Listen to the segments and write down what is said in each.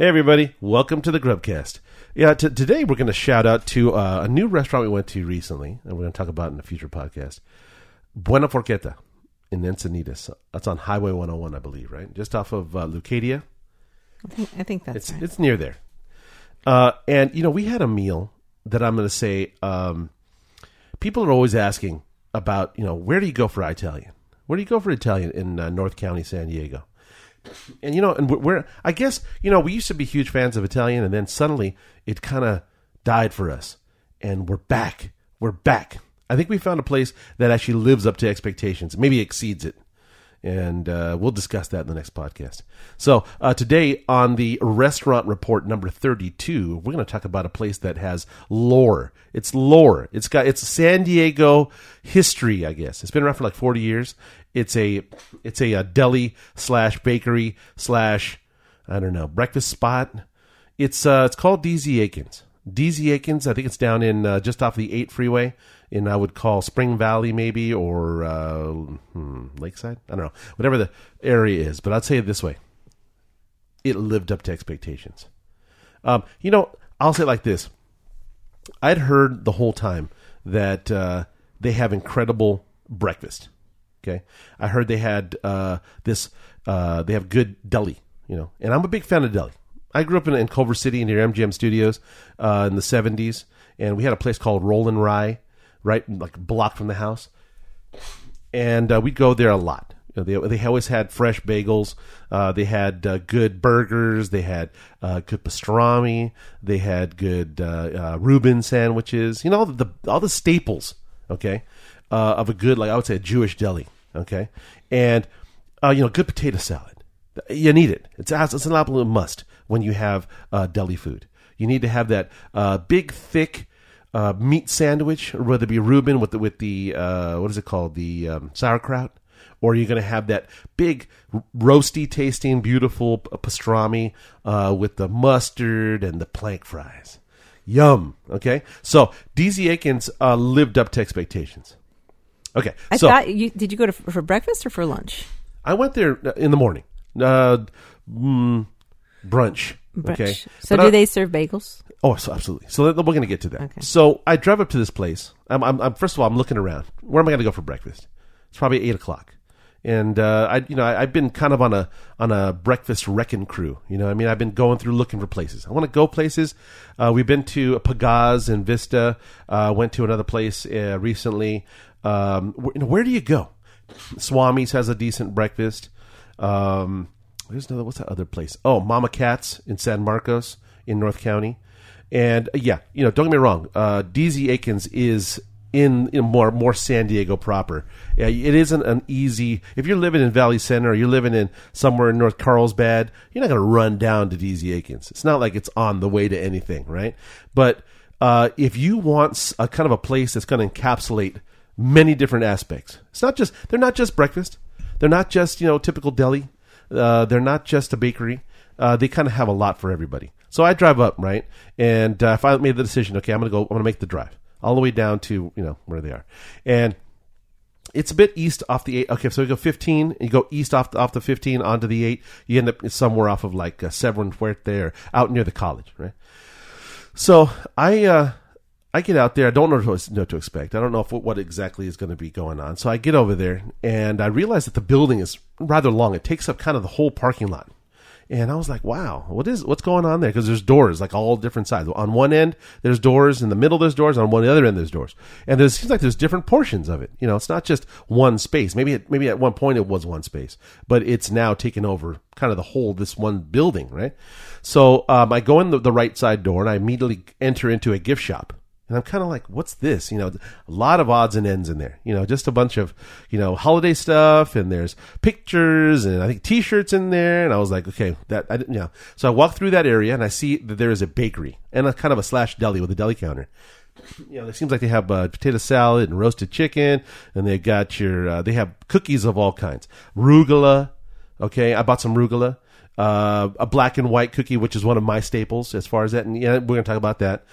Hey, everybody. Welcome to the Grubcast. Yeah, today we're going to shout out to a new restaurant we went to recently, and we're going to talk about in a future podcast. Buena Forchetta in Encinitas. That's on Highway 101, I believe, right? Just off of Lucadia. I think that's right. It's near there. And, you know, we had a meal that I'm going to say, people are always asking about, you know, where do you go for Italian? Where do you go for Italian in North County, San Diego? And, you know, and we're, I guess, you know, we used to be huge fans of Italian, and then suddenly it kind of died for us. And we're back. We're back. I think we found a place that actually lives up to expectations, maybe exceeds it. And we'll discuss that in the next podcast. So today on the restaurant report number 32, we're going to talk about a place that has lore. It's lore. It's San Diego history, I guess. It's been around for like 40 years. It's a deli slash bakery slash, I don't know, breakfast spot. It's called D.Z. Akin's. D.Z. Akin's, I think it's down in just off the 8 freeway in, I would call, Spring Valley maybe, or Lakeside. I don't know. Whatever the area is. But I'd say it this way. It lived up to expectations. You know, I'll say it like this. I'd heard the whole time that they have incredible breakfast. Okay? I heard they had they have good deli, you know. And I'm a big fan of deli. I grew up in Culver City near MGM Studios in the 70s, and we had a place called Rollin' Rye, right, like a block from the house. And we'd go there a lot. You know, they always had fresh bagels. They had good burgers. They had good pastrami. They had good Reuben sandwiches. You know, all the staples, okay, of a good, like I would say, a Jewish deli, okay? And, you know, good potato salad. You need it. It's an absolute must when you have deli food. You need to have that big, thick meat sandwich, whether it be Reuben with the what is it called? The sauerkraut. Or you're going to have that big, roasty-tasting, beautiful pastrami with the mustard and the plank fries. Yum. Okay? So, D.Z. Akin's lived up to expectations. Okay. Did you go for breakfast or for lunch? I went there in the morning. Brunch. Okay. So but do they serve bagels? Oh, so absolutely. So we're going to get to that. Okay. So I drive up to this place. I'm first of all, I'm looking around. Where am I going to go for breakfast? It's probably 8 o'clock, and I've been kind of on a breakfast wrecking crew. You know, I mean, I've been going through looking for places. I want to go places. We've been to Pagaz and Vista. Went to another place recently. Where do you go? Swami's has a decent breakfast. There's another. What's that other place? Oh, Mama Cat's in San Marcos in North County, and yeah, you know, don't get me wrong. D.Z. Akin's is in more San Diego proper. Yeah, it isn't an easy. If you're living in Valley Center or you're living in somewhere in North Carlsbad, you're not going to run down to D.Z. Akin's. It's not like it's on the way to anything, right? But if you want a kind of a place that's going to encapsulate many different aspects, they're not just breakfast. They're not just, you know, typical deli. They're not just a bakery. They kind of have a lot for everybody. So I drive up, right? And I finally made the decision, okay, I'm going to make the drive all the way down to, you know, where they are. And it's a bit east off the 8. Okay, so you go 15, and you go east off the 15 onto the 8. You end up somewhere off of like Severn Fuerte or out near the college, right? So I get out there. I don't know what to expect. I don't know what exactly is going to be going on. So I get over there, and I realize that the building is rather long. It takes up kind of the whole parking lot. And I was like, wow, what's going on there? Because there's doors, like all different sides. On one end, there's doors. In the middle, there's doors. On one the other end, there's doors. And there seems like there's different portions of it. You know, it's not just one space. Maybe at one point it was one space. But it's now taken over kind of the whole, this one building, right? So I go in the right side door, and I immediately enter into a gift shop. And I'm kind of like, what's this? You know, a lot of odds and ends in there. You know, just a bunch of, you know, holiday stuff, and there's pictures, and I think T-shirts in there. And I was like, okay, so I walk through that area, and I see that there is a bakery and a kind of a slash deli with a deli counter. You know, it seems like they have potato salad and roasted chicken, and they got they have cookies of all kinds, rugula. Okay, I bought some rugula. A black and white cookie, which is one of my staples as far as that, and yeah, we're gonna talk about that.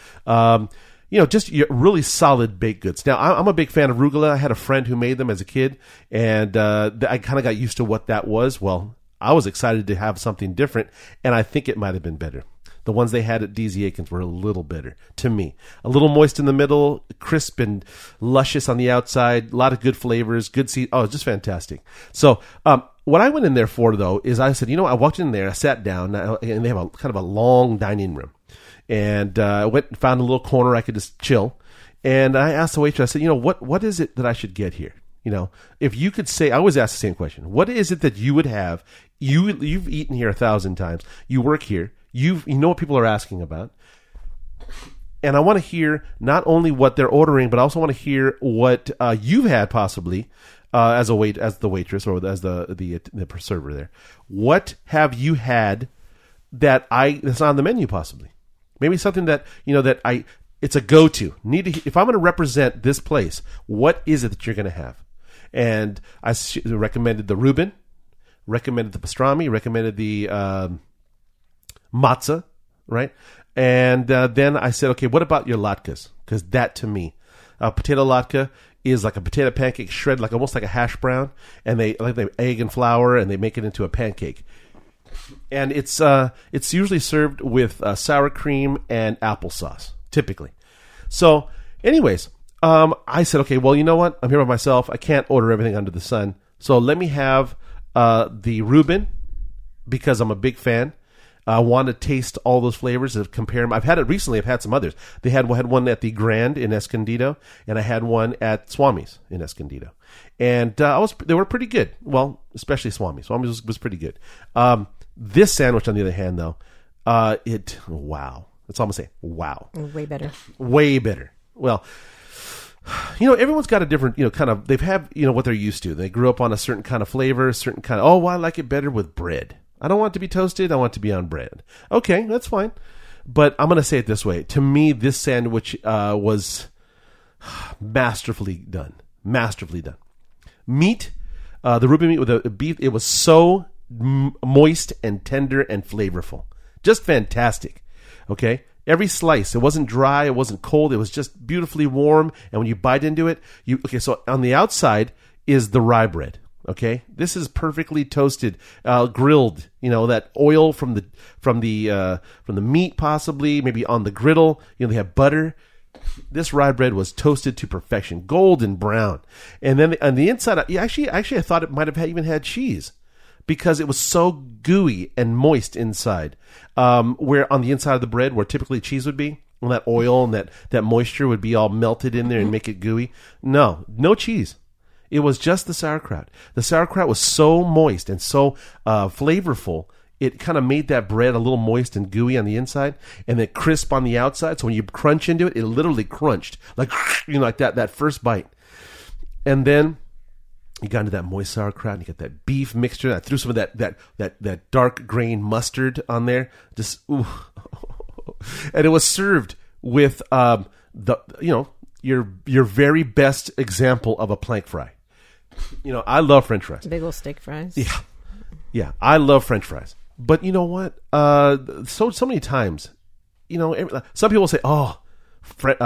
You know, just really solid baked goods. Now, I'm a big fan of rugula. I had a friend who made them as a kid, and I kind of got used to what that was. Well, I was excited to have something different, and I think it might have been better. The ones they had at D.Z. Akin's were a little better to me. A little moist in the middle, crisp and luscious on the outside, a lot of good flavors, good seed. Oh, it's just fantastic. So what I went in there for, though, is I said, you know, I walked in there, I sat down, and they have a kind of a long dining room. And I went and found a little corner I could just chill. And I asked the waitress, I said, you know, what is it that I should get here? You know, if you could say, I always ask the same question. What is it that you would have? You've eaten here 1,000 times. You work here. You know what people are asking about. And I want to hear not only what they're ordering, but I also want to hear what you've had possibly as the waitress or as the server there. What have you had that's on the menu possibly? Maybe something that, you know, it's a go-to. If I'm going to represent this place, what is it that you're going to have? And I recommended the Reuben, recommended the pastrami, recommended the matzah, right? And then I said, okay, what about your latkes? Because that to me, a potato latke is like a potato pancake shred, like almost like a hash brown, and they egg and flour, and they make it into a pancake. And it's usually served with sour cream and applesauce, typically. So anyways, I said, okay, well, you know what? I'm here by myself. I can't order everything under the sun. So let me have the Reuben because I'm a big fan. I want to taste all those flavors and compare them. I've had it recently. I've had some others. They had one at the Grand in Escondido, and I had one at Swami's in Escondido. And they were pretty good. Well, especially Swami's. Swami's was pretty good. This sandwich, on the other hand, though, wow. That's all I'm going to say. Wow. Way better. Way better. Well, you know, everyone's got a different, you know, kind of, you know, what they're used to. They grew up on a certain kind of flavor, I like it better with bread. I don't want it to be toasted. I want it to be on bread. Okay, that's fine. But I'm going to say it this way. To me, this sandwich was masterfully done. Meat, the Reuben meat with the beef, it was so moist and tender and flavorful. Just fantastic. Okay? Every slice, it wasn't dry, it wasn't cold, it was just beautifully warm. And when you bite into it, so on the outside is the rye bread. Okay, this is perfectly toasted, grilled. You know, that oil from the meat, possibly maybe on the griddle. You know, they have butter. This rye bread was toasted to perfection, golden brown. And then on the inside, actually, I thought it might have even had cheese because it was so gooey and moist inside. Where on the inside of the bread, where typically cheese would be, and that oil and that moisture would be all melted in there and make it gooey. No cheese. It was just the sauerkraut. The sauerkraut was so moist and so flavorful, it kind of made that bread a little moist and gooey on the inside and then crisp on the outside. So when you crunch into it, it literally crunched, like, you know, like that first bite. And then you got into that moist sauerkraut and you got that beef mixture. I threw some of that dark grain mustard on there. Just, ooh. And it was served with, your very best example of a plank fry. You know, I love French fries. Big old steak fries. Yeah, I love French fries. But you know what? So many times, you know, some people say, "Oh,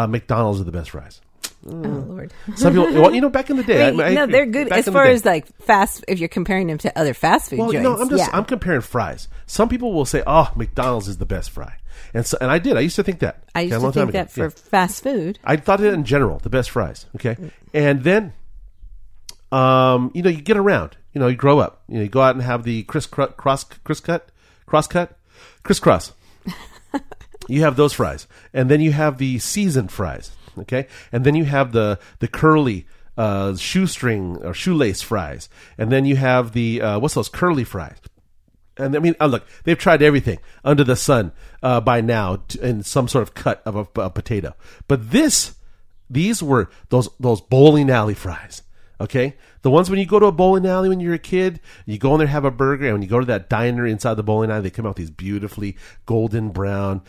McDonald's are the best fries." Oh Lord! Some people, well, you know, back in the day, they're good as far as like fast. If you're comparing them to other fast food joints, no, I'm comparing fries. Some people will say, "Oh, McDonald's is the best fry," and I did. I used to think that. I used to think that for fast food. I thought it in general, the best fries. Okay, and then, you know, you get around. You know, you grow up. You know, you go out and have the crisscross. You have those fries, and then you have the seasoned fries. Okay, and then you have the curly shoestring or shoelace fries, and then you have the what's those curly fries? And I mean, look, they've tried everything under the sun by now in some sort of cut of a potato. But these were those bowling alley fries. Okay, the ones when you go to a bowling alley when you're a kid, you go in there, have a burger, and when you go to that diner inside the bowling alley, they come out with these beautifully golden brown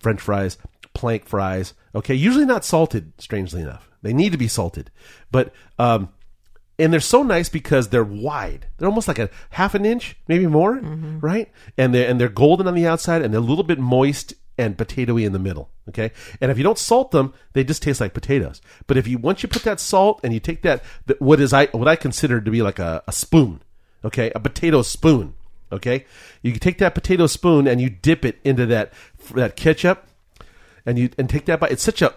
French fries. Plank fries, okay, usually not salted, strangely enough. They need to be salted, but and they're so nice because they're wide. They're almost like a half an inch, maybe more, mm-hmm. Right? And they're golden on the outside, and they're a little bit moist and potatoey in the middle, okay? And if you don't salt them, they just taste like potatoes. But once you put that salt and you take that what I consider to be like a spoon, okay, a potato spoon, okay? You can take that potato spoon and you dip it into that ketchup, and take that bite. It's such a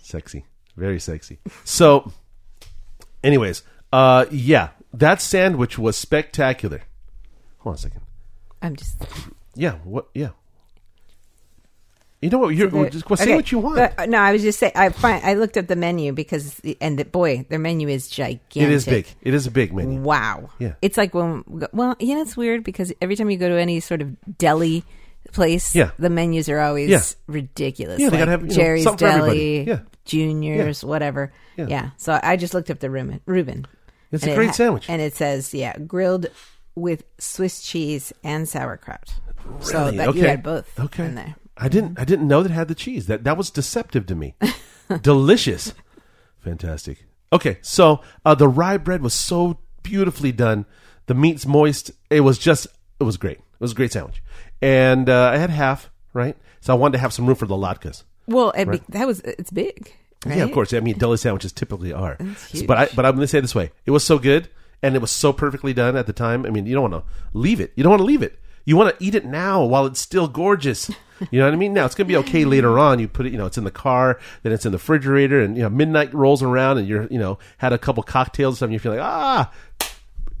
sexy, very sexy. So, anyways, yeah, that sandwich was spectacular. Hold on a second. I'm just yeah. You know what? Say what you want. But, no, I was just saying. I looked up the menu because their menu is gigantic. It is big. It is a big menu. Wow. Yeah. It's like it's weird because every time you go to any sort of deli place, the menus are always ridiculous. Yeah, they gotta have Jerry's Deli, Juniors, whatever. Yeah. So I just looked up the Reuben. It's a great sandwich, and it says grilled with Swiss cheese and sauerkraut. Really? So that you had both in there. I didn't know that it had the cheese. That was deceptive to me. Delicious. Fantastic. Okay, so the rye bread was so beautifully done. The meat's moist. It was great. It was a great sandwich. And I had half, right? So I wanted to have some room for the latkes. Well, it's big, right? Yeah, of course. I mean, deli sandwiches typically are. But I'm going to say it this way. It was so good, and it was so perfectly done at the time. I mean, you don't want to leave it. You want to eat it now while it's still gorgeous. You know what I mean? Now, it's going to be okay later on. You put it, it's in the car, then it's in the refrigerator, and, midnight rolls around, and you're, had a couple cocktails or something. You feel like,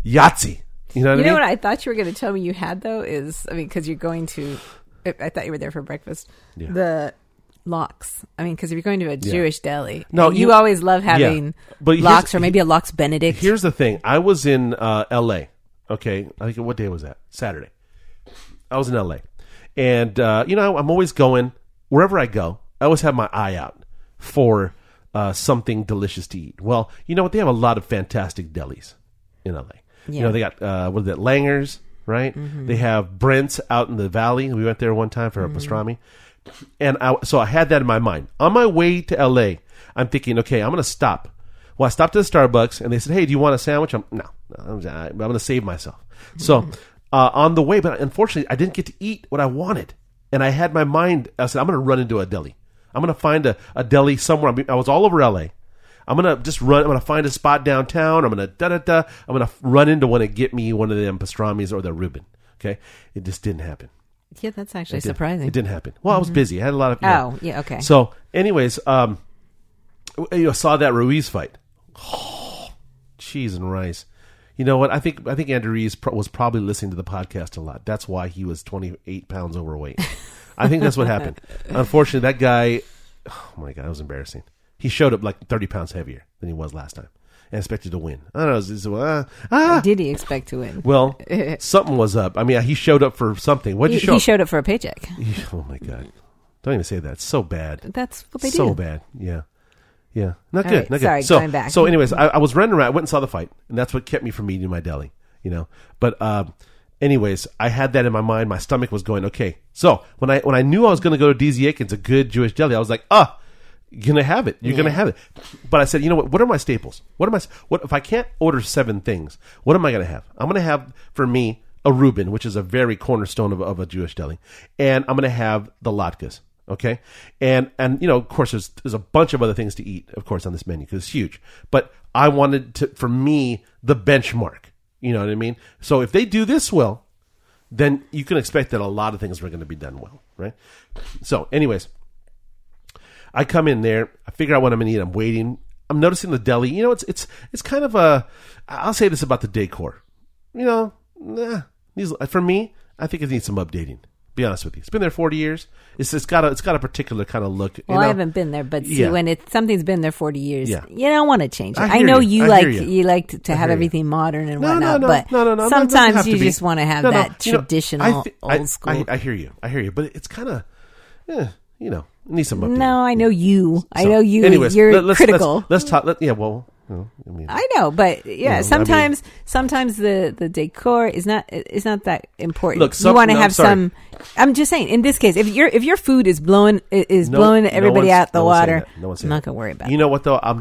Yahtzee. You know what I mean? You know what I thought you were going to tell me you had, though, is, I mean, because you're going to, I thought you were there for breakfast. Yeah. The lox. I mean, because if you're going to a Jewish deli, no, you always love having lox or maybe a lox Benedict. Here's the thing. I was in L.A., okay? I think, what day was that? Saturday. I was in LA, and I'm always going wherever I go. I always have my eye out for something delicious to eat. Well, you know what? They have a lot of fantastic delis in LA. Yeah. They got Langer's, right? Mm-hmm. They have Brent's out in the valley. We went there one time for our pastrami, and so I had that in my mind. On my way to LA, I'm thinking, okay, I'm going to stop. Well, I stopped at the Starbucks, and they said, "Hey, do you want a sandwich?" I'm going to save myself. So. On the way, but unfortunately, I didn't get to eat what I wanted. And I had my mind, I said, I'm going to run into a deli. I'm going to find a deli somewhere. I was all over LA. I'm going to just run. I'm going to find a spot downtown. I'm going to I'm going to run into one and get me one of them pastramis or the Reuben. Okay. It just didn't happen. Yeah, that's actually surprising. It didn't happen. Well, I was busy. I had a lot of. Okay. So, anyways, saw that Ruiz fight. Oh, cheese and rice. You know what? I think Andrew Rees was probably listening to the podcast a lot. That's why he was 28 pounds overweight. I think that's what happened. Unfortunately, that guy, oh my God, it was embarrassing. He showed up like 30 pounds heavier than he was last time and expected to win. I don't know. Did he expect to win? Well, something was up. I mean, he showed up for something. What did you show up? He showed up for a paycheck. Oh my God. Don't even say that. It's so bad. That's what they do. So bad. Yeah. Yeah, not good. Right, not good. Sorry, going back. So, anyways, I was running around. I went and saw the fight, and that's what kept me from eating my deli. But anyways, I had that in my mind. My stomach was going okay. So when I knew I was going to go to D.Z. Akin's, a good Jewish deli, I was like, you're gonna have it. You're gonna have it. But I said, you know what? What are my staples? What if I can't order 7 things? What am I gonna have? I'm gonna have for me a Reuben, which is a very cornerstone of a Jewish deli, and I'm gonna have the latkes. Okay, and of course, there's a bunch of other things to eat, of course, on this menu because it's huge. But I wanted to, for me, the benchmark. You know what I mean? So if they do this well, then you can expect that a lot of things are going to be done well, right? So, anyways, I come in there, I figure out what I'm going to eat. I'm waiting. I'm noticing the deli. It's kind of a. I'll say this about the decor. For me, I think it needs some updating. Be honest with you. It's been there 40 years. It's got a particular kind of look. Well, I haven't been there, but see, when something's been there 40 years, you don't want to change it. I know you like to have everything modern and whatnot, but sometimes you just want to have that traditional old school. I hear you, but it's kind of, it needs some update. No, I know you. I know you. Anyways, you're critical. Let's talk. Sometimes the decor is not that important. Look, you want to have some. I'm just saying. In this case, if your food is blowing everybody out the water, I'm not going to worry about it. You know what though? I'm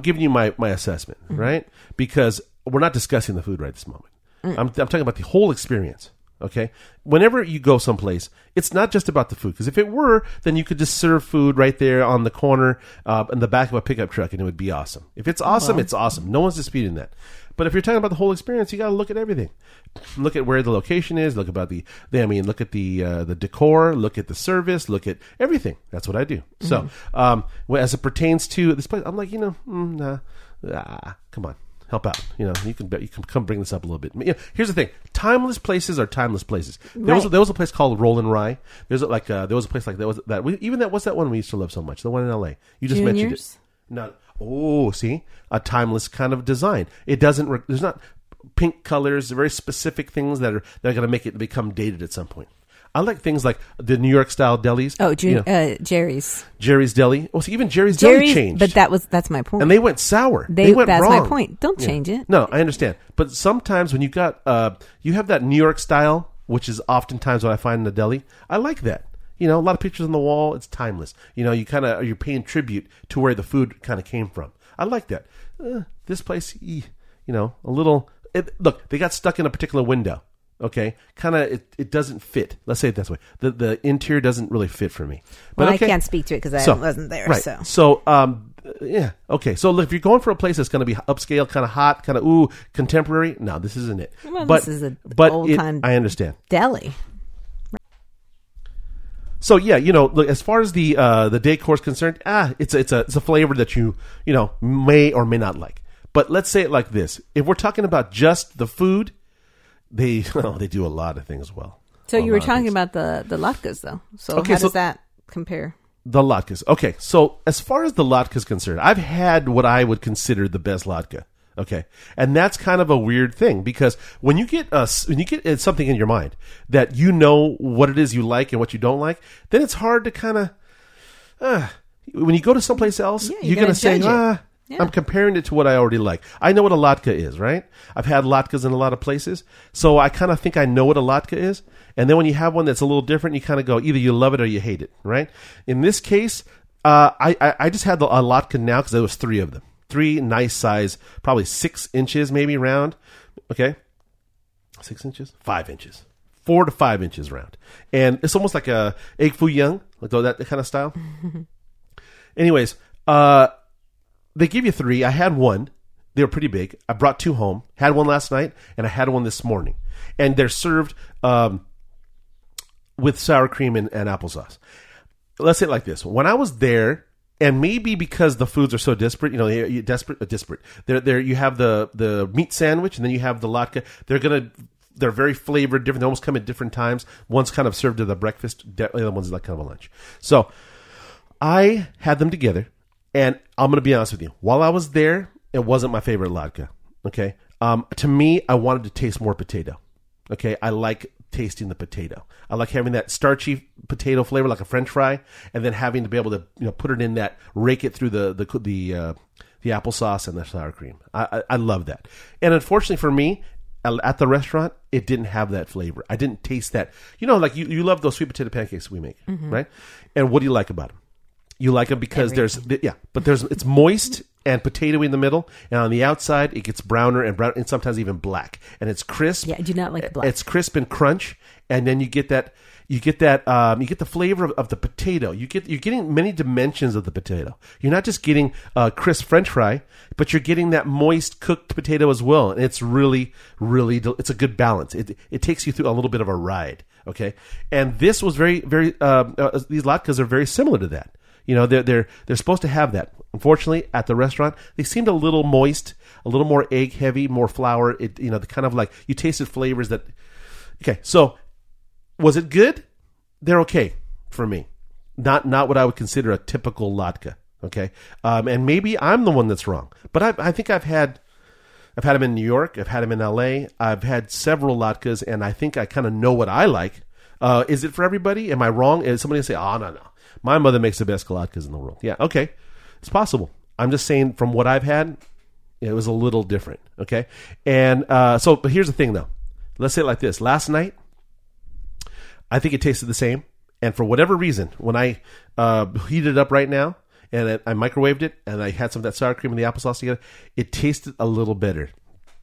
giving you my assessment, right? Because we're not discussing the food right this moment. I'm talking about the whole experience, Okay. Whenever you go someplace, it's not just about the food. Because if it were, then you could just serve food right there on the corner in the back of a pickup truck, and it would be awesome. If it's awesome, It's awesome. No one's disputing that. But if you're talking about the whole experience, you got to look at everything. Look at where the location is. Look about look at the decor. Look at the service. Look at everything. That's what I do. Mm-hmm. So, as it pertains to this place, I'm like, come on. Help out. You can come bring this up a little bit. Here's the thing. Timeless places are timeless places. There was a place called Rollin' Rye. What's that one we used to love so much? The one in LA. You just mentioned it. No. Oh, see? A timeless kind of design. It doesn't, there's not pink colors, very specific things that are going to make it become dated at some point. I like things like the New York style delis. Oh, Jerry's. Jerry's Deli. Oh, see, even Jerry's Deli changed. But that's my point. And they went sour. They went wrong. That's my point. Don't change it. No, I understand. But sometimes when you got you have that New York style, which is oftentimes what I find in the deli. I like that. A lot of pictures on the wall. It's timeless. You're paying tribute to where the food kind of came from. I like that. This place, a little. Look, they got stuck in a particular window. Okay, kind of it doesn't fit. Let's say it this way: the interior doesn't really fit for me. But well, okay. I can't speak to it because I wasn't there. Right. Okay. So if you're going for a place that's going to be upscale, kind of hot, kind of contemporary, no, this isn't it. Well, but this is old time. I understand deli. So yeah, look, as far as the decor is concerned, it's a flavor that you may or may not like. But let's say it like this: if we're talking about just the food. They do a lot of things well. So you were talking about the latkes, though. So how does that compare? The latkes. Okay, so as far as the latke is concerned, I've had what I would consider the best latke. Okay, and that's kind of a weird thing because when you get something in your mind that you know what it is you like and what you don't like, then it's hard to kind of when you go to someplace else, you're going to say, Yeah. I'm comparing it to what I already like. I know what a latke is, right? I've had latkes in a lot of places. So I kind of think I know what a latke is. And then when you have one that's a little different, you kind of go, either you love it or you hate it, right? In this case, I just had a latke now because there was three of them. Three nice size, probably 6 inches maybe round. Okay. 6 inches? 5 inches. 4 to 5 inches round. And it's almost like a egg foo young, like that kind of style. Anyways, they give you three. I had one. They were pretty big. I brought two home. Had one last night, and I had one this morning. And they're served with sour cream and applesauce. Let's say it like this. When I was there, and maybe because the foods are so disparate, disparate. They're you have the meat sandwich, and then you have the latke. They're very flavored, different. They almost come at different times. One's kind of served at the breakfast. The other one's like kind of a lunch. So I had them together. And I'm going to be honest with you. While I was there, it wasn't my favorite latke. Okay. To me, I wanted to taste more potato. Okay. I like tasting the potato. I like having that starchy potato flavor like a French fry and then having to be able to, put it in that, rake it through the applesauce and the sour cream. I love that. And unfortunately for me, at the restaurant, it didn't have that flavor. I didn't taste that. You love those sweet potato pancakes we make, mm-hmm. right? And what do you like about them? You like them because it's moist and potatoey in the middle, and on the outside it gets browner and browner, and sometimes even black, and it's crisp. Yeah, I do not like black. It's crisp and crunch, and then you get the flavor of the potato. You're getting many dimensions of the potato. You're not just getting a crisp French fry, but you're getting that moist cooked potato as well, and it's really, really it's a good balance. It takes you through a little bit of a ride, okay? And this was very, very these latkes are very similar to that. They're supposed to have that. Unfortunately, at the restaurant, they seemed a little moist, a little more egg heavy, more flour. The kind of like you tasted flavors that. Okay, so was it good? They're okay for me. Not what I would consider a typical latke. Okay, and maybe I'm the one that's wrong, but I think I've had them in New York. I've had them in L.A. I've had several latkes, and I think I kind of know what I like. Is it for everybody? Am I wrong? Is somebody going to say, "Oh, no, no. My mother makes the best latkes in the world." Yeah, okay. It's possible. I'm just saying from what I've had, it was a little different, okay? And but here's the thing, though. Let's say it like this. Last night, I think it tasted the same. And for whatever reason, when I heated it up right now and I microwaved it and I had some of that sour cream and the applesauce together, it tasted a little better.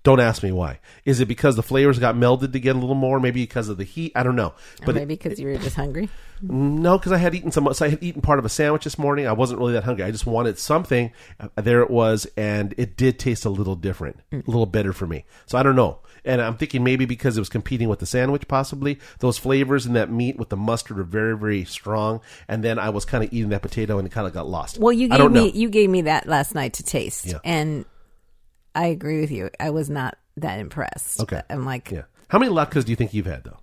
Don't ask me why. Is it because the flavors got melded to get a little more? Maybe because of the heat? I don't know. But maybe because you were just hungry? No, because I had eaten some. So I had eaten part of a sandwich this morning. I wasn't really that hungry. I just wanted something. There it was, and it did taste a little different, a little better for me. So I don't know. And I'm thinking maybe because it was competing with the sandwich, possibly. Those flavors in that meat with the mustard are very, very strong. And then I was kind of eating that potato, and it kind of got lost. Well, you gave me that last night to taste, and I agree with you. I was not that impressed. Okay. I'm like... Yeah. How many latkes do you think you've had, though?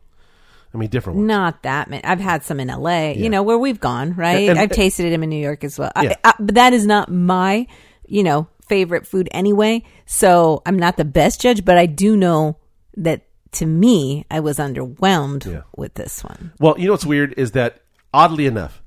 I mean, different ones. Not that many. I've had some in LA, you know, where we've gone, right? And I've tasted them in New York as well. Yeah. But that is not my, you know, favorite food anyway. So I'm not the best judge, but I do know that, to me, I was underwhelmed with this one. Well, you know what's weird is that, oddly enough,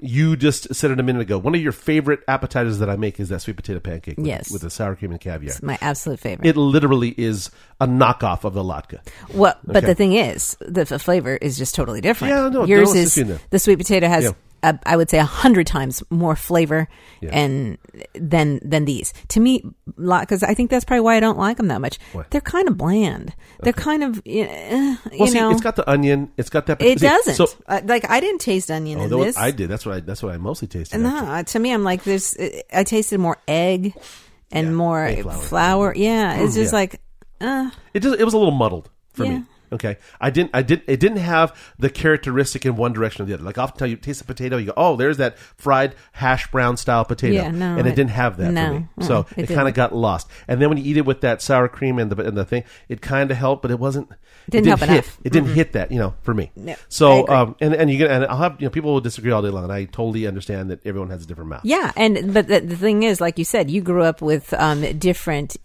you just said it a minute ago. One of your favorite appetizers that I make is that sweet potato pancake with the sour cream and caviar. It's my absolute favorite. It literally is a knockoff of the latke. Well, okay. But the thing is, the flavor is just totally different. Yeah, no, yours is, the sweet potato has, I would say, 100 times more flavor and than these. To me, latkes, I think that's probably why I don't like them that much. What? They're kind of bland. Okay. They're kind of, you know. It's got the onion. It's got that. It doesn't. So, like, I didn't taste onion in this. I did. That's what I mostly tasted. No, to me, I'm like, there's. I tasted more egg and more flour. Yeah, it's just like. It was a little muddled for me. Okay, It didn't have the characteristic in one direction or the other. Like often, you taste a potato, you go, "Oh, there's that fried hash brown style potato," and it didn't have that for me. So it kind of got lost. And then when you eat it with that sour cream and the thing, it kind of helped, but it wasn't. It didn't help enough. It didn't hit that, for me. No, so and I'll have people will disagree all day long, and I totally understand that everyone has a different mouth. Yeah, but the thing is, like you said, you grew up with different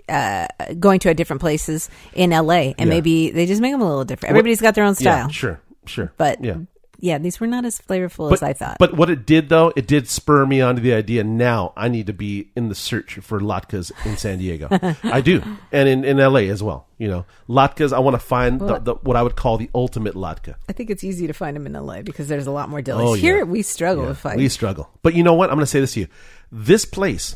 going to different places in LA, and maybe they just make them a little different. Everybody's got their own style. Yeah, sure. But these were not as flavorful as I thought. But what it did, though, it did spur me onto the idea. Now I need to be in the search for latkes in San Diego. I do, and in LA as well. You know, latkes. I want to find what I would call the ultimate latke. I think it's easy to find them in LA because there's a lot more delis. Oh, yeah. Here we struggle to find. We struggle. But you know what? I'm going to say this to you. This place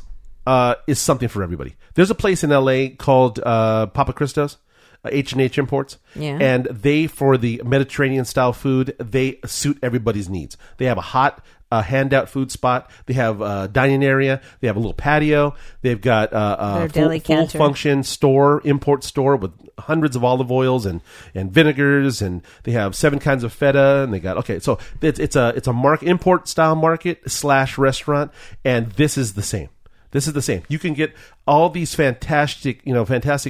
is something for everybody. There's a place in LA called Papa Cristo's. H&H Imports, and they, for the Mediterranean style food, they suit everybody's needs. They have a hot handout food spot. They have a dining area. They have a little patio. They've got a full function import store with hundreds of olive oils and vinegars, and they have 7 kinds of feta, and they got so it's a import style market / restaurant, and this is the same. You can get all these fantastic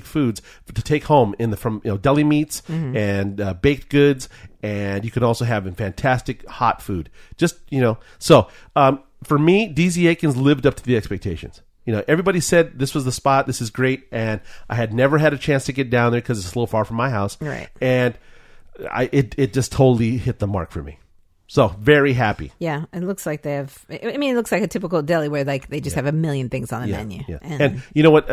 foods to take home from deli meats and baked goods, and you can also have fantastic hot food. So for me, D.Z. Akin's lived up to the expectations. Everybody said this was the spot. This is great, and I had never had a chance to get down there because it's a little far from my house. Right, and it just totally hit the mark for me. So, very happy. Yeah, it looks like they have... I mean, it looks like a typical deli where they just have a million things on the menu. Yeah. And you know what?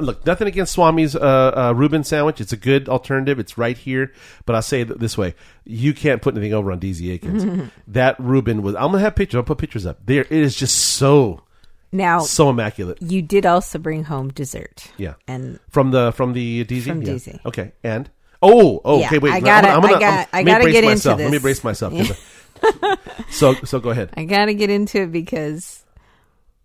Look, nothing against Swami's Reuben sandwich. It's a good alternative. It's right here. But I'll say it this way. You can't put anything over on D.Z. Akin's. That Reuben was... I'm going to have pictures. I'll put pictures up. There, it is just so immaculate. You did also bring home dessert. Yeah. And From the D.Z.? From D.Z. Okay. And? Okay, wait. I gotta get into this. Let me brace myself. Yeah. So go ahead. I gotta get into it because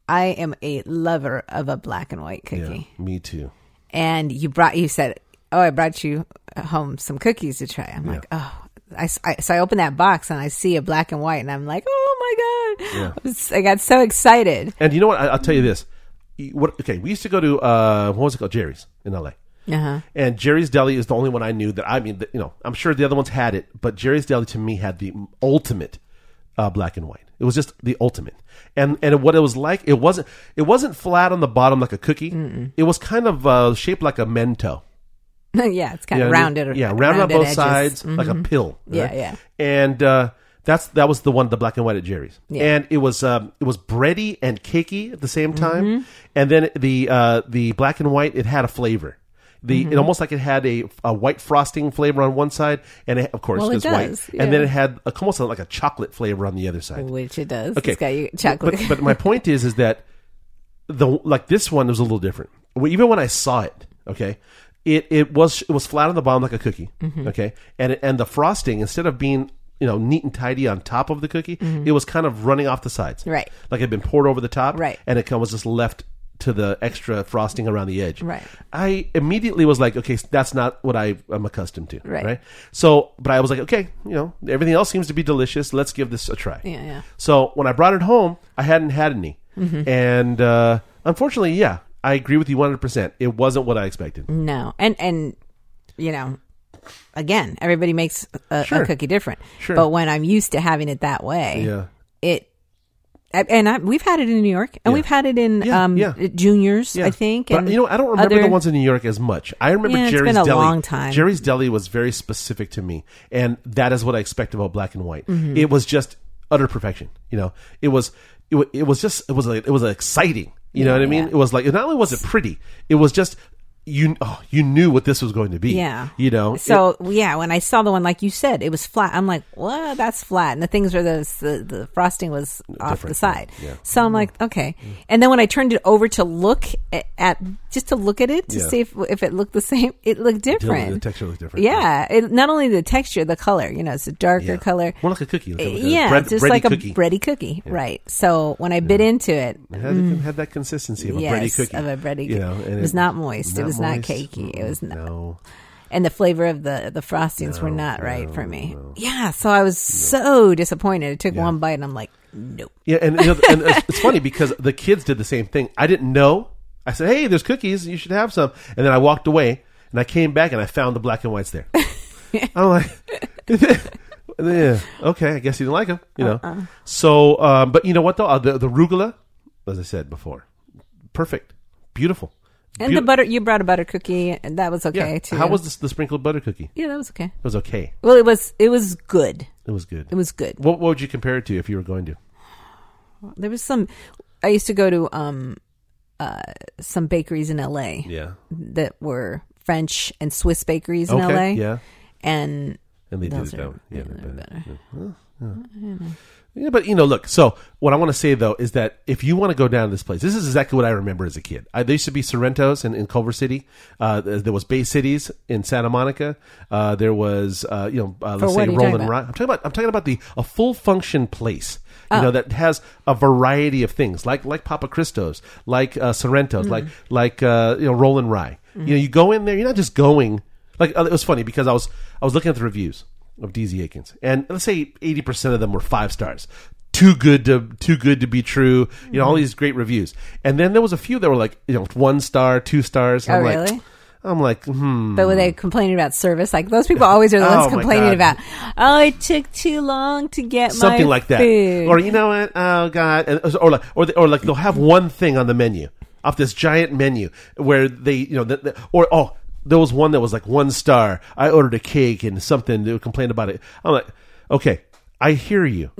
I am a lover of a black and white cookie. Yeah, me too. And I brought you home some cookies to try. I'm like, so I open that box and I see a black and white, and I'm like, oh my god! Yeah. I got so excited. And you know what? I'll tell you this. We used to go to what was it called? Jerry's in LA. And Jerry's Deli is the only one I knew that, I'm sure the other ones had it, but Jerry's Deli to me had the ultimate black and white. It was just the ultimate. And what it was like, it wasn't flat on the bottom like a cookie. Mm-mm. It was kind of shaped like a mento. Yeah, it's kind of rounded. Yeah, rounded on both edges. Sides like a pill. Right? Yeah. And that was the one, the black and white at Jerry's. Yeah. And it was bready and cakey at the same time. Mm-hmm. And then the black and white, it had a flavor. It almost like it had a white frosting flavor on one side, and it, of course it's white, and then it had almost like a chocolate flavor on the other side, which it does. Okay, it's got your chocolate. But my point is that this one was a little different. Even when I saw it, It was flat on the bottom like a cookie, mm-hmm. okay? And the frosting, instead of being neat and tidy on top of the cookie, mm-hmm. it was kind of running off the sides, right? Like it had been poured over the top, right? And it was just left to the extra frosting around the edge, right? I immediately was like, okay, that's not what I'm accustomed to, right? So, but I was like, okay, everything else seems to be delicious. Let's give this a try. Yeah. So when I brought it home, I hadn't had any, mm-hmm. and unfortunately, yeah. I agree with you 100%. It wasn't what I expected. No. And again, everybody makes a cookie different. Sure. But when I'm used to having it that way, we've had it in New York, and we've had it in Juniors, I think. But, I don't remember the ones in New York as much. I remember Jerry's Deli. It's been a long time. Jerry's Deli was very specific to me, and that is what I expect about black and white. Mm-hmm. It was just utter perfection. It was exciting. You know what I mean? Yeah. It was like, not only was it pretty, it was just, you knew what this was going to be. Yeah. So, when I saw the one, like you said, it was flat. I'm like, well, that's flat. And the things were the frosting was off the side. Yeah. So I'm like, okay. Mm-hmm. And then when I turned it over to look at it to see if it looked the same, it looked different. The texture looked different. Yeah. It, not only the texture, the color, it's a darker color. More like a cookie. Like a bready cookie. Yeah. Right. So when I bit into it. It had that consistency of a bready cookie. It was not moist. It was not cakey. It was not. No. And the flavor of the frostings were not right for me. No. Yeah, so I was so disappointed. It took one bite, and I'm like, nope. Yeah, and, and it's funny because the kids did the same thing. I didn't know. I said, hey, there's cookies. You should have some. And then I walked away, and I came back, and I found the black and whites there. I'm like... okay, I guess you didn't like them. So, but you know what, though? The arugula, as I said before, perfect, beautiful. And the butter, you brought a butter cookie, and that was okay too. How was the sprinkled butter cookie? Yeah, that was okay. It was okay. Well, it was good. It was good. It was good. What would you compare it to if you were going to? There was some. I used to go to some bakeries in LA. Yeah. That were French and Swiss bakeries in LA. Yeah. And they did it down. Yeah, better. Yeah. Yeah, but look. So what I want to say though is that if you want to go down to this place, this is exactly what I remember as a kid. There used to be Sorrento's in Culver City. There was Bay Cities in Santa Monica. There was let's say Rollin' Rye. I'm talking about a full function place. That has a variety of things like Papa Cristo's, like Sorrento's, mm-hmm. like Rollin' Rye. Mm-hmm. You go in there. You're not just going. Like it was funny because I was looking at the reviews of D.Z. Akin's, and let's say 80% of them were 5 stars, too good to be true. All these great reviews, and then there was a few that were like 1 star, 2 stars. And I'm like, hmm. But were they complaining about service? Like those people always are the ones complaining about, it took too long to get something my like that, food. Or you know what? Oh God, or like they'll have one thing on the menu, off this giant menu where they There was one that was like 1 star. I ordered a cake and something. They complained about it. I'm like, okay, I hear you.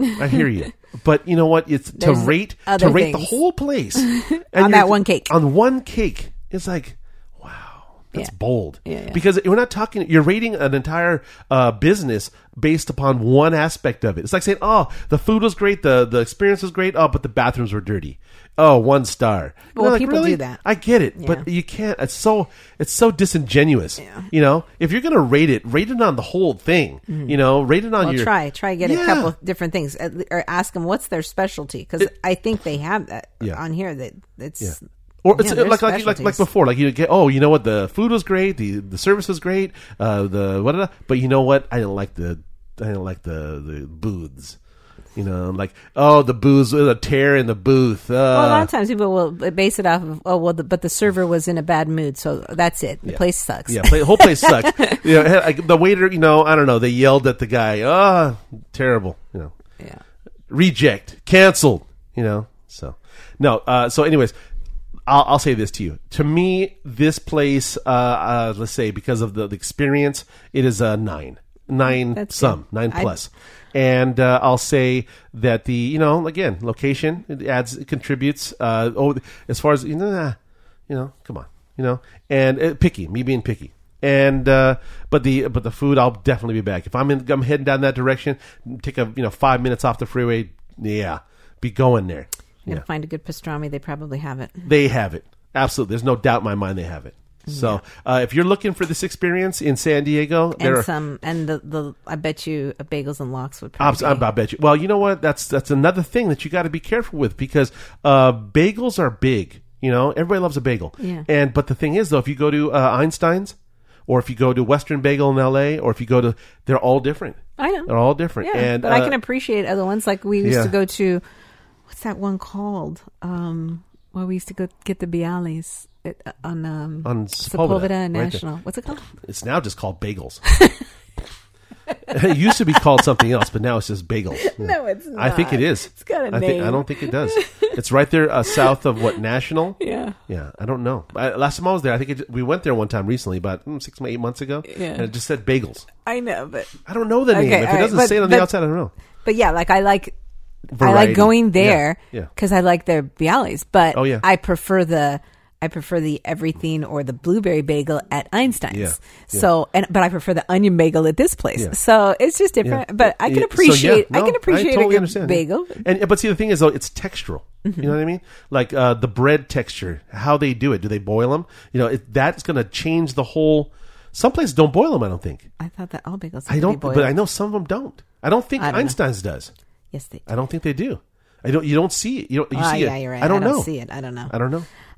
But you know what? It's to rate the whole place and on that one cake. On one cake, it's like, wow, that's bold. Yeah. Because we're not talking. You're rating an entire business based upon one aspect of it. It's like saying, oh, the food was great, the experience was great, but the bathrooms were dirty. Oh, 1 star. Well, like, people really? Do that. I get it, but you can't. It's so disingenuous. Yeah. If you're gonna rate it on the whole thing. Mm-hmm. Rate it on your. Try get a couple of different things, or ask them what's their specialty, because I think they have that on here. That it's. Yeah. Or it's like before, like you get the food was great, the service was great, but you know what, I didn't like the booths. The booths, a tear in the booth. Well, a lot of times people will base it off of, but the server was in a bad mood, so that's it. The place sucks. Yeah, the whole place sucks. The waiter, I don't know, they yelled at the guy, terrible, Yeah. Reject, canceled, So, no, so anyways, I'll say this to you. To me, this place, let's say, because of the experience, it is a 9. Nine plus. And I'll say that the, again, location, it contributes. As far as, come on, and picky, me being picky. And, but the food, I'll definitely be back. If I'm heading down that direction, take 5 minutes off the freeway. Yeah. Be going there. You're going to find a good pastrami. They probably have it. Absolutely. There's no doubt in my mind they have it. So if you're looking for this experience in San Diego, I bet you bagels and lox would probably. I bet you. Well, you know what? That's another thing that you got to be careful with, because bagels are big. You know, everybody loves a bagel. Yeah. But the thing is, though, if you go to Einstein's, or if you go to Western Bagel in L.A., or if you go to, they're all different. I know. They're all different. Yeah, but I can appreciate other ones. Like we used to go to, what's that one called? Where we used to go get the Bialys on Sepulveda and National. Right, what's it called? It's now just called bagels. It used to be called something else, but now it's just bagels. No, it's not. I think it is. It's got a name. I don't think it does. It's right there south of what, National? Yeah. Yeah, I don't know. Last time I was there, I think we went there one time recently, about 6 or 8 months ago, and it just said bagels. I know, but... I don't know the name. If it doesn't say it on the outside, I don't know. But yeah, like I like... Variety. I like going there because I like their Bialys, but I prefer the everything or the blueberry bagel at Einstein's. Yeah. Yeah. So, but I prefer the onion bagel at this place. Yeah. So it's just different. Yeah. But I can appreciate. So, I can appreciate a good bagel. Yeah. But see, the thing is, though, it's textural. Mm-hmm. You know what I mean? Like the bread texture, how they do it. Do they boil them? You know, that's going to change the whole. Some places don't boil them. I don't think. I thought that all bagels. I don't, but I know some of them don't. I don't think Einstein's does. Yes, they do. I don't think they do. You don't see it. You see it. You're right. I don't know.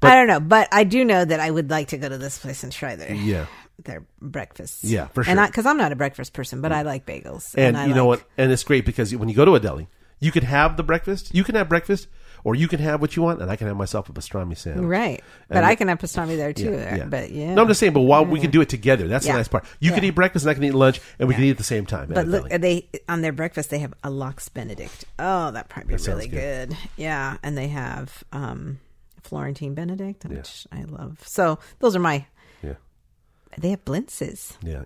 But, I don't know. But I do know that I would like to go to this place and try their breakfasts. Yeah, for sure. Because I'm not a breakfast person, but I like bagels. And you know what? And it's great because when you go to a deli, you could have the breakfast. You can have breakfast. Or you can have what you want, and I can have myself a pastrami sandwich. Right. But I can have pastrami there, too. Yeah, yeah. But no, I'm just saying, but while we can do it together, that's the nice part. You can eat breakfast, and I can eat lunch, and we can eat at the same time. But look, on their breakfast, they have a lox Benedict. Oh, that'd probably be really good. Yeah, and they have Florentine Benedict, which I love. So those are my... Yeah. They have Blintzes. Yeah,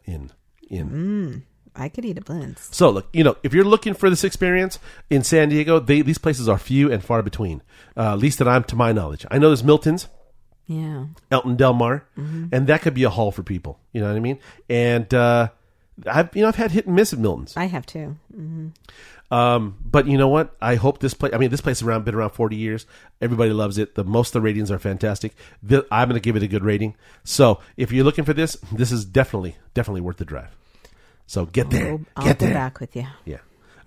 I could eat a Blintz. So look, you know, if you're looking for this experience in San Diego, these places are few and far between. At least to my knowledge. I know there's Milton's, Elton Del Mar, and that could be a haul for people. You know what I mean? And I've had hit and miss at Milton's. I have too. Mm-hmm. But you know what? I hope this place. I mean, this place has been around 40 years. Everybody loves it. Most of the ratings are fantastic. I'm going to give it a good rating. So if you're looking for this, this is definitely worth the drive. So get there. I'll be back with you. Yeah.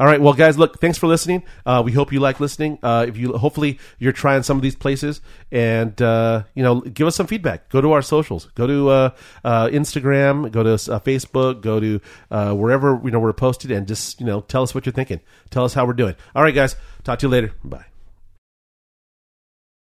All right. Well, guys, look, thanks for listening. We hope you like listening. Hopefully you're trying some of these places, and give us some feedback. Go to our socials. Go to Instagram. Go to Facebook. Go to wherever we're posted, and just tell us what you're thinking. Tell us how we're doing. All right, guys. Talk to you later. Bye.